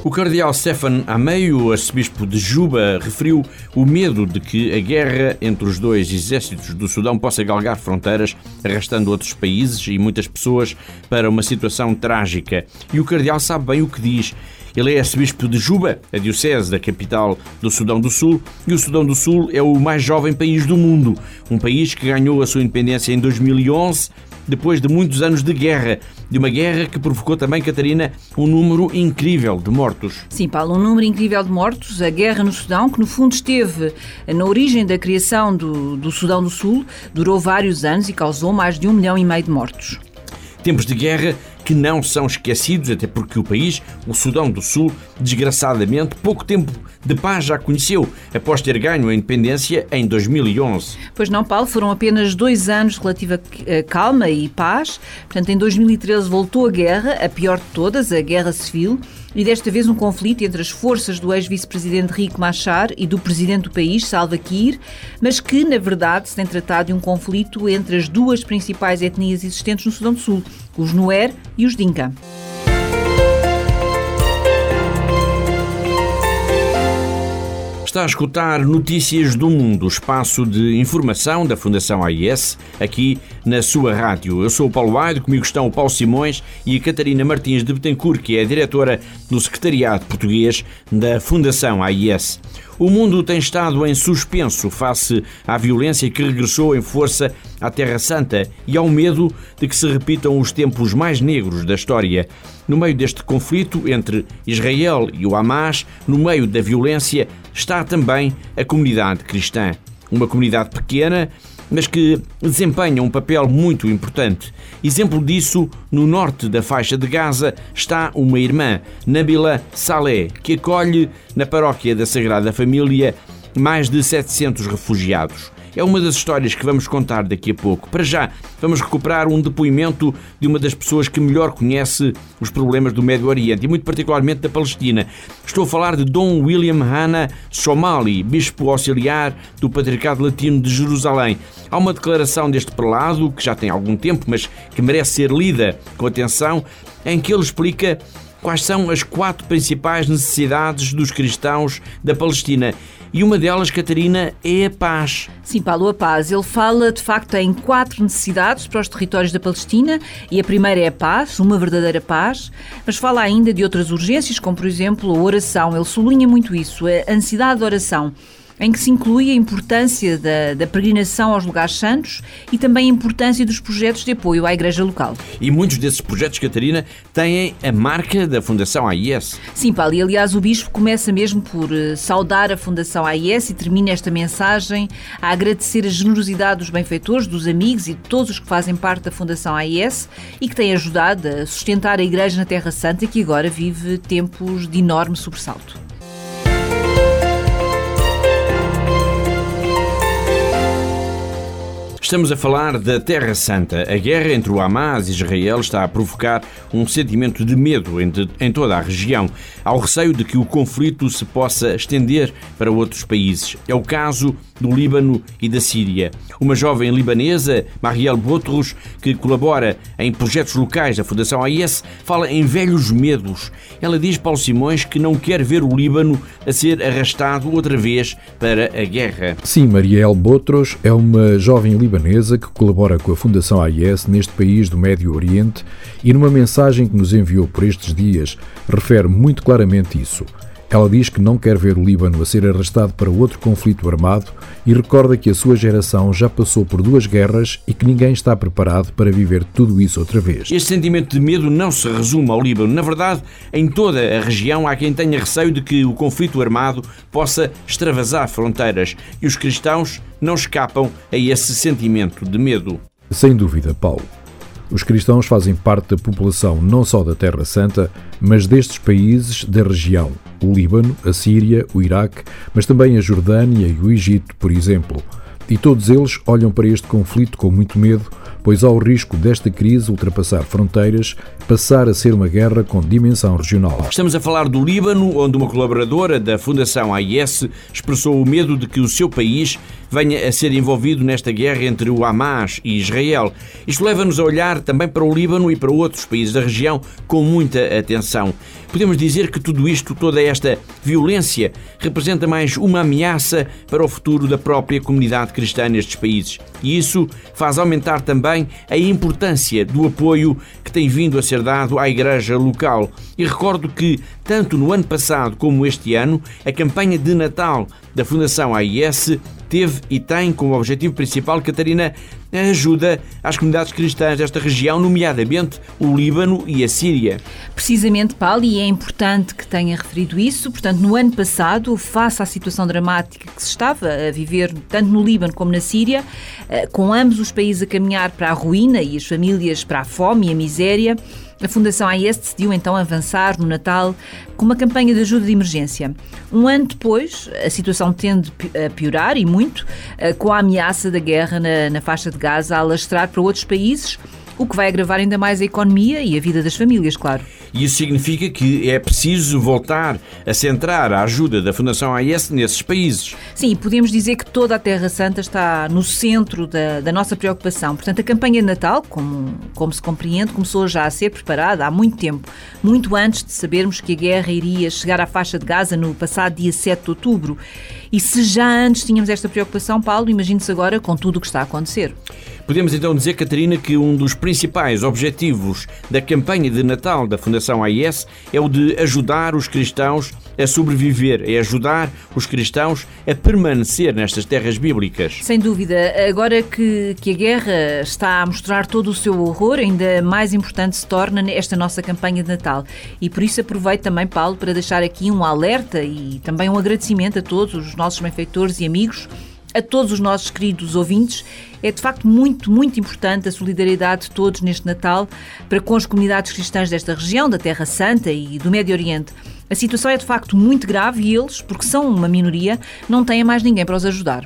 O cardeal Stefan Ameio, arcebispo de Juba, referiu o medo de que a guerra entre os dois exércitos do Sudão possa galgar fronteiras, arrastando outros países e muitas pessoas para uma situação trágica. E o cardeal sabe bem o que diz. Ele é arcebispo de Juba, a diocese da capital do Sudão do Sul, e o Sudão do Sul é o mais jovem país do mundo, um país que ganhou a sua independência em dois mil e onze, depois de muitos anos de guerra, de uma guerra que provocou também, Catarina, um número incrível de mortos. Sim, Paulo, um número incrível de mortos. A guerra no Sudão, que no fundo esteve na origem da criação do, do Sudão do Sul, durou vários anos e causou mais de um milhão e meio de mortos. Tempos de guerra que não são esquecidos, até porque o país, o Sudão do Sul, desgraçadamente, pouco tempo de paz já conheceu, após ter ganho a independência em dois mil e onze. Pois não, Paulo, foram apenas dois anos de relativa calma e paz. Portanto, em dois mil e treze voltou a guerra, a pior de todas, a guerra civil, e desta vez um conflito entre as forças do ex-vice-presidente Riek Machar e do presidente do país, Salva Kiir, mas que, na verdade, se tem tratado de um conflito entre as duas principais etnias existentes no Sudão do Sul, os Nuer e os Dinka. Está a escutar Notícias do Mundo, espaço de informação da Fundação A I S, aqui na sua rádio. Eu sou o Paulo Aido, comigo estão o Paulo Simões e a Catarina Martins de Betancourt, que é a diretora do Secretariado Português da Fundação A I S. O mundo tem estado em suspenso face à violência que regressou em força à Terra Santa e ao medo de que se repitam os tempos mais negros da história. No meio deste conflito entre Israel e o Hamas, no meio da violência, está também a comunidade cristã. Uma comunidade pequena, mas que desempenha um papel muito importante. Exemplo disso, no norte da faixa de Gaza está uma irmã, Nabila Saleh, que acolhe na paróquia da Sagrada Família mais de setecentos refugiados. É uma das histórias que vamos contar daqui a pouco. Para já, vamos recuperar um depoimento de uma das pessoas que melhor conhece os problemas do Médio Oriente e muito particularmente da Palestina. Estou a falar de Dom William Hanna Somali, bispo auxiliar do Patriarcado Latino de Jerusalém. Há uma declaração deste prelado, que já tem algum tempo, mas que merece ser lida com atenção, em que ele explica quais são as quatro principais necessidades dos cristãos da Palestina. e uma delas, Catarina, é a paz. Sim, Paulo, a paz. Ele fala, de facto, em quatro necessidades para os territórios da Palestina, e a primeira é a paz, uma verdadeira paz, mas fala ainda de outras urgências, como, por exemplo, a oração. Ele sublinha muito isso, a ansiedade de oração, em que se inclui a importância da, da peregrinação aos lugares santos e também a importância dos projetos de apoio à igreja local. E muitos desses projetos, Catarina, têm a marca da Fundação A I S. Sim, Paulo, e aliás o Bispo começa mesmo por saudar a Fundação A I S e termina esta mensagem a agradecer a generosidade dos benfeitores, dos amigos e de todos os que fazem parte da Fundação A I S e que têm ajudado a sustentar a Igreja na Terra Santa, que agora vive tempos de enorme sobressalto. Estamos a falar da Terra Santa. A guerra entre o Hamas e Israel está a provocar um sentimento de medo em, de, em toda a região. Há o receio de que o conflito se possa estender para outros países. É o caso do Líbano e da Síria. Uma jovem libanesa, Marielle Boutros, que colabora em projetos locais da Fundação A I S, fala em velhos medos. Ela diz, Paulo Simões, que não quer ver o Líbano a ser arrastado outra vez para a guerra. Sim, Marielle Boutros é uma jovem libanesa que colabora com a Fundação A I S neste país do Médio Oriente e, numa mensagem que nos enviou por estes dias, refere muito claramente isso. Ela diz que não quer ver o Líbano a ser arrastado para outro conflito armado e recorda que a sua geração já passou por duas guerras e que ninguém está preparado para viver tudo isso outra vez. Este sentimento de medo não se resume ao Líbano. Na verdade, em toda a região há quem tenha receio de que o conflito armado possa extravasar fronteiras e os cristãos não escapam a esse sentimento de medo. Sem dúvida, Paulo. Os cristãos fazem parte da população não só da Terra Santa, mas destes países da região, o Líbano, a Síria, o Iraque, mas também a Jordânia e o Egito, por exemplo. E todos eles olham para este conflito com muito medo, pois há o risco desta crise ultrapassar fronteiras, passar a ser uma guerra com dimensão regional. Estamos a falar do Líbano, onde uma colaboradora da Fundação A I S expressou o medo de que o seu país venha a ser envolvido nesta guerra entre o Hamas e Israel. Isto leva-nos a olhar também para o Líbano e para outros países da região com muita atenção. Podemos dizer que tudo isto, toda esta violência, representa mais uma ameaça para o futuro da própria comunidade cristã nestes países. E isso faz aumentar também a importância do apoio que tem vindo a ser dado à igreja local. E recordo que, tanto no ano passado como este ano, a campanha de Natal da Fundação A I S teve e tem como objetivo principal, Catarina, a ajuda às comunidades cristãs desta região, nomeadamente o Líbano e a Síria. Precisamente, Paulo, e é importante que tenha referido isso. Portanto, no ano passado, face à situação dramática que se estava a viver tanto no Líbano como na Síria, com ambos os países a caminhar para a ruína e as famílias para a fome e a miséria, a Fundação A I S decidiu então avançar no Natal com uma campanha de ajuda de emergência. Um ano depois, a situação tende a piorar, e muito, com a ameaça da guerra na, na faixa de Gaza a alastrar para outros países, o que vai agravar ainda mais a economia e a vida das famílias, claro. E isso significa que é preciso voltar a centrar a ajuda da Fundação A I S nesses países. Sim, podemos dizer que toda a Terra Santa está no centro da, da nossa preocupação. Portanto, a campanha de Natal, como, como se compreende, começou já a ser preparada há muito tempo, muito antes de sabermos que a guerra iria chegar à faixa de Gaza no passado dia sete de outubro. E se já antes tínhamos esta preocupação, Paulo, imagine-se agora com tudo o que está a acontecer. Podemos então dizer, Catarina, que um dos principais objetivos da campanha de Natal da Fundação A I S é o de ajudar os cristãos a sobreviver, é ajudar os cristãos a permanecer nestas terras bíblicas. Sem dúvida. Agora que, que a guerra está a mostrar todo o seu horror, ainda mais importante se torna esta nossa campanha de Natal. E por isso aproveito também, Paulo, para deixar aqui um alerta e também um agradecimento a todos os nossos benfeitores e amigos, a todos os nossos queridos ouvintes. É de facto muito, muito importante a solidariedade de todos neste Natal para com as comunidades cristãs desta região, da Terra Santa e do Médio Oriente. A situação é de facto muito grave e eles, porque são uma minoria, não têm mais ninguém para os ajudar.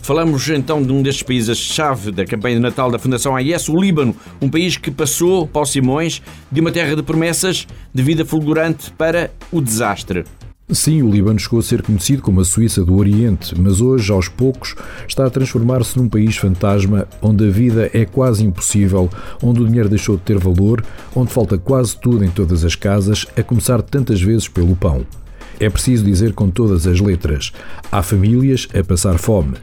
Falamos então de um destes países-chave da campanha de Natal da Fundação A I S, o Líbano, um país que passou, Paulo Simões, de uma terra de promessas, de vida fulgurante, para o desastre. Sim, o Líbano chegou a ser conhecido como a Suíça do Oriente, mas hoje, aos poucos, está a transformar-se num país fantasma, onde a vida é quase impossível, onde o dinheiro deixou de ter valor, onde falta quase tudo em todas as casas, a começar tantas vezes pelo pão. É preciso dizer com todas as letras, há famílias a passar fome.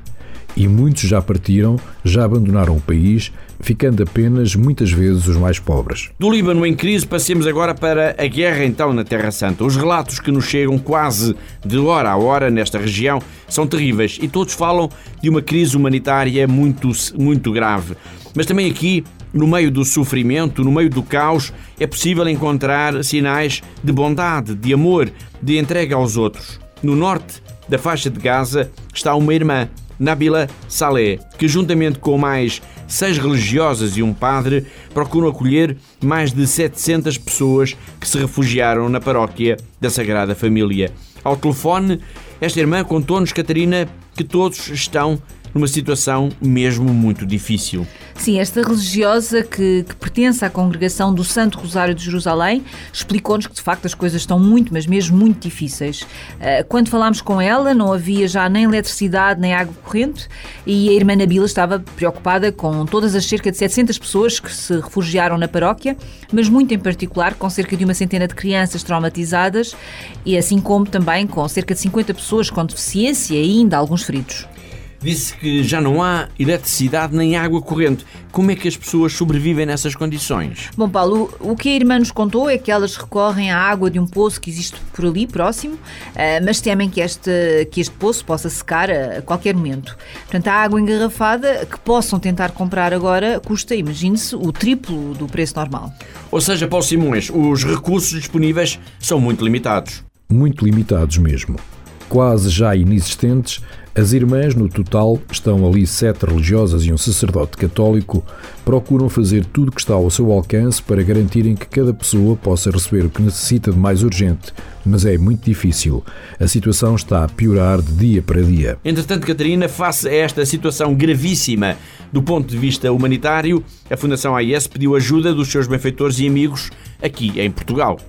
E muitos já partiram, já abandonaram o país, ficando apenas, muitas vezes, os mais pobres. Do Líbano em crise, passemos agora para a guerra, então, na Terra Santa. Os relatos que nos chegam quase de hora a hora nesta região são terríveis e todos falam de uma crise humanitária muito, muito grave. Mas também aqui, no meio do sofrimento, no meio do caos, é possível encontrar sinais de bondade, de amor, de entrega aos outros. No norte da faixa de Gaza está uma irmã, Nabila Saleh, que juntamente com mais seis religiosas e um padre procuram acolher mais de setecentas pessoas que se refugiaram na paróquia da Sagrada Família. Ao telefone, esta irmã contou-nos, Catarina, que todos estão numa situação mesmo muito difícil. Sim, esta religiosa que, que pertence à congregação do Santo Rosário de Jerusalém explicou-nos que de facto as coisas estão muito, mas mesmo muito difíceis. Quando falámos com ela não havia já nem eletricidade nem água corrente e a irmã Nabila estava preocupada com todas as cerca de setecentas pessoas que se refugiaram na paróquia, mas muito em particular com cerca de uma centena de crianças traumatizadas e assim como também com cerca de cinquenta pessoas com deficiência e ainda alguns feridos. Disse que já não há eletricidade nem água corrente. Como é que as pessoas sobrevivem nessas condições? Bom, Paulo, o que a irmã nos contou é que elas recorrem à água de um poço que existe por ali, próximo, mas temem que este, que este poço possa secar a qualquer momento. Portanto, a água engarrafada que possam tentar comprar agora custa, imagine-se, o triplo do preço normal. Ou seja, Paulo Simões, os recursos disponíveis são muito limitados. Muito limitados mesmo. Quase já inexistentes, as irmãs, no total, estão ali sete religiosas e um sacerdote católico, procuram fazer tudo o que está ao seu alcance para garantirem que cada pessoa possa receber o que necessita de mais urgente, mas é muito difícil. A situação está a piorar de dia para dia. Entretanto, Catarina, face a esta situação gravíssima do ponto de vista humanitário, a Fundação A I S pediu ajuda dos seus benfeitores e amigos aqui em Portugal.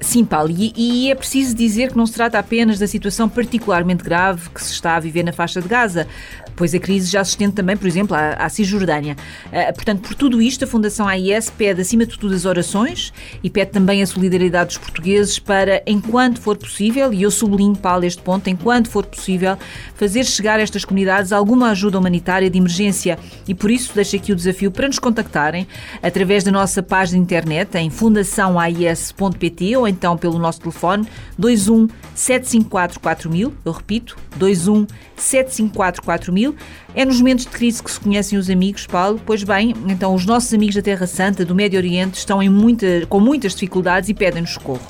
Sim, Paulo, e, e é preciso dizer que não se trata apenas da situação particularmente grave que se está a viver na faixa de Gaza, pois a crise já se estende também, por exemplo, à, à Cisjordânia. Uh, portanto, por tudo isto, a Fundação A I S pede, acima de tudo, as orações e pede também a solidariedade dos portugueses para, enquanto for possível, e eu sublinho, Paulo, este ponto, enquanto for possível, fazer chegar a estas comunidades alguma ajuda humanitária de emergência. E por isso deixo aqui o desafio para nos contactarem através da nossa página de internet em fundação a i s ponto p t ou então pelo nosso telefone dois um sete cinco quatro quatro mil, eu repito, dois um sete cinco quatro quatro mil. É nos momentos de crise que se conhecem os amigos, Paulo. Pois bem, então os nossos amigos da Terra Santa, do Médio Oriente, estão em muita, com muitas dificuldades e pedem-nos socorro.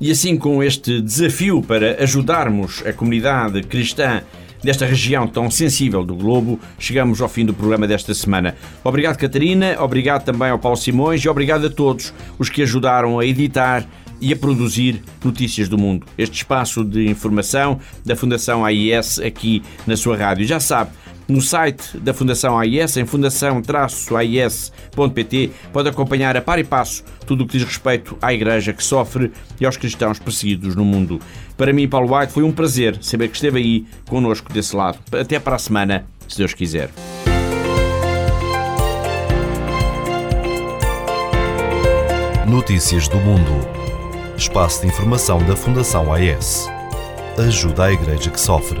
E assim, com este desafio para ajudarmos a comunidade cristã desta região tão sensível do globo, chegamos ao fim do programa desta semana. Obrigado, Catarina, obrigado também ao Paulo Simões e obrigado a todos os que ajudaram a editar e a produzir Notícias do Mundo, este espaço de informação da Fundação A I S aqui na sua rádio. Já sabe, no site da Fundação A I S, em fundação a i s ponto p t, pode acompanhar a par e passo tudo o que diz respeito à Igreja que sofre e aos cristãos perseguidos no mundo. Para mim, Paulo White, foi um prazer saber que esteve aí connosco desse lado. Até para a semana, se Deus quiser. Notícias do Mundo. Espaço de informação da Fundação A I S. Ajuda à Igreja que sofre.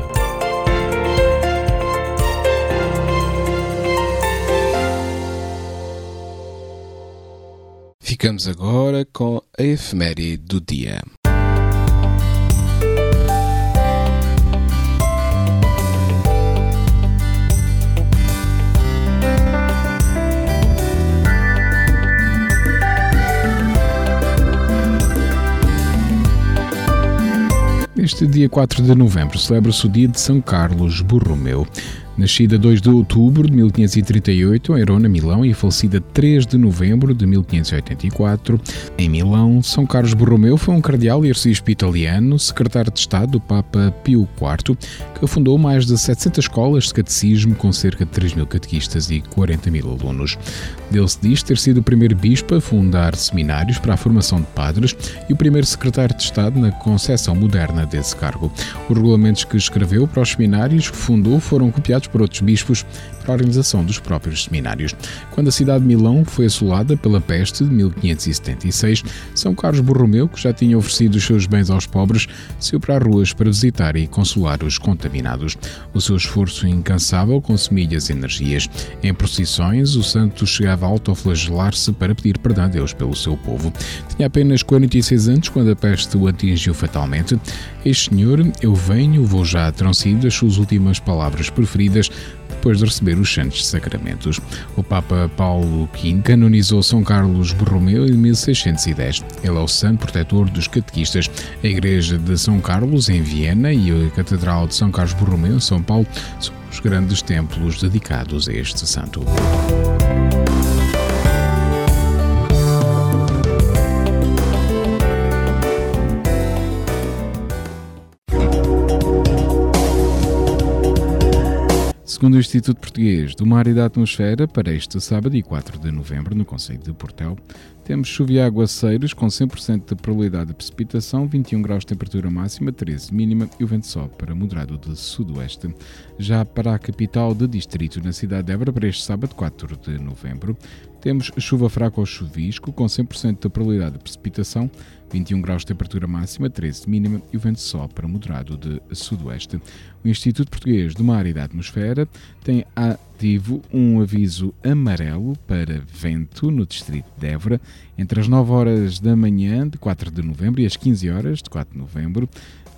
Ficamos agora com a efeméride do dia. Este dia quatro de novembro celebra-se o dia de São Carlos Borromeu. Nascida dois de outubro de mil quinhentos e trinta e oito, em Verona, Milão, e falecida três de novembro de mil quinhentos e oitenta e quatro, em Milão, São Carlos Borromeu foi um cardeal e arcebispo italiano, secretário de Estado do Papa Pio quarto, que fundou mais de setecentas escolas de catecismo com cerca de três mil catequistas e quarenta mil alunos. Dele se diz ter sido o primeiro bispo a fundar seminários para a formação de padres e o primeiro secretário de Estado na concepção moderna desse cargo. Os regulamentos que escreveu para os seminários que fundou foram copiados liderados por outros bispos para a organização dos próprios seminários. Quando a cidade de Milão foi assolada pela peste de mil quinhentos e setenta e seis, São Carlos Borromeu, que já tinha oferecido os seus bens aos pobres, saiu para as ruas para visitar e consolar os contaminados. O seu esforço incansável consumia as energias. Em procissões, o santo chegava a autoflagelar-se para pedir perdão a Deus pelo seu povo. Tinha apenas quarenta e seis anos quando a peste o atingiu fatalmente. Este senhor, eu venho, vou já, terão sido as suas últimas palavras preferidas depois de receber os santos sacramentos. O Papa Paulo quinto canonizou São Carlos Borromeu em mil seiscentos e dez. Ele é o santo protetor dos catequistas. A Igreja de São Carlos, em Viena, e a Catedral de São Carlos Borromeu, em São Paulo, são os grandes templos dedicados a este santo. Segundo o Instituto Português do Mar e da Atmosfera, para este sábado e quatro de novembro, no concelho de Portel, temos chuva e aguaceiros com cem por cento de probabilidade de precipitação, vinte e um graus de temperatura máxima, treze mínima, e o vento sobe para moderado de sudoeste. Já para a capital de distrito, na cidade de Évora, para este sábado, quatro de novembro, temos chuva fraca ou chuvisco com cem por cento de probabilidade de precipitação, vinte e um graus de temperatura máxima, treze mínima, e o vento sobe para moderado de sudoeste. O Instituto Português do Mar e da Atmosfera tem ativo um aviso amarelo para vento no distrito de Évora entre as nove horas da manhã de quatro de novembro e as quinze horas de quatro de novembro,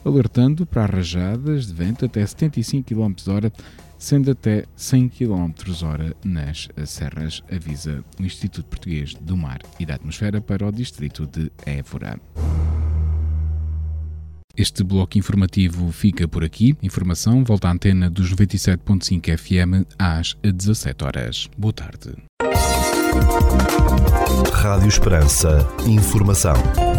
alertando para rajadas de vento até setenta e cinco quilómetros por hora, sendo até cem quilómetros por hora nas serras, avisa o Instituto Português do Mar e da Atmosfera para o distrito de Évora. Este bloco informativo fica por aqui. Informação volta à antena dos noventa e sete ponto cinco F M às dezassete horas. Boa tarde. Rádio Esperança. Informação.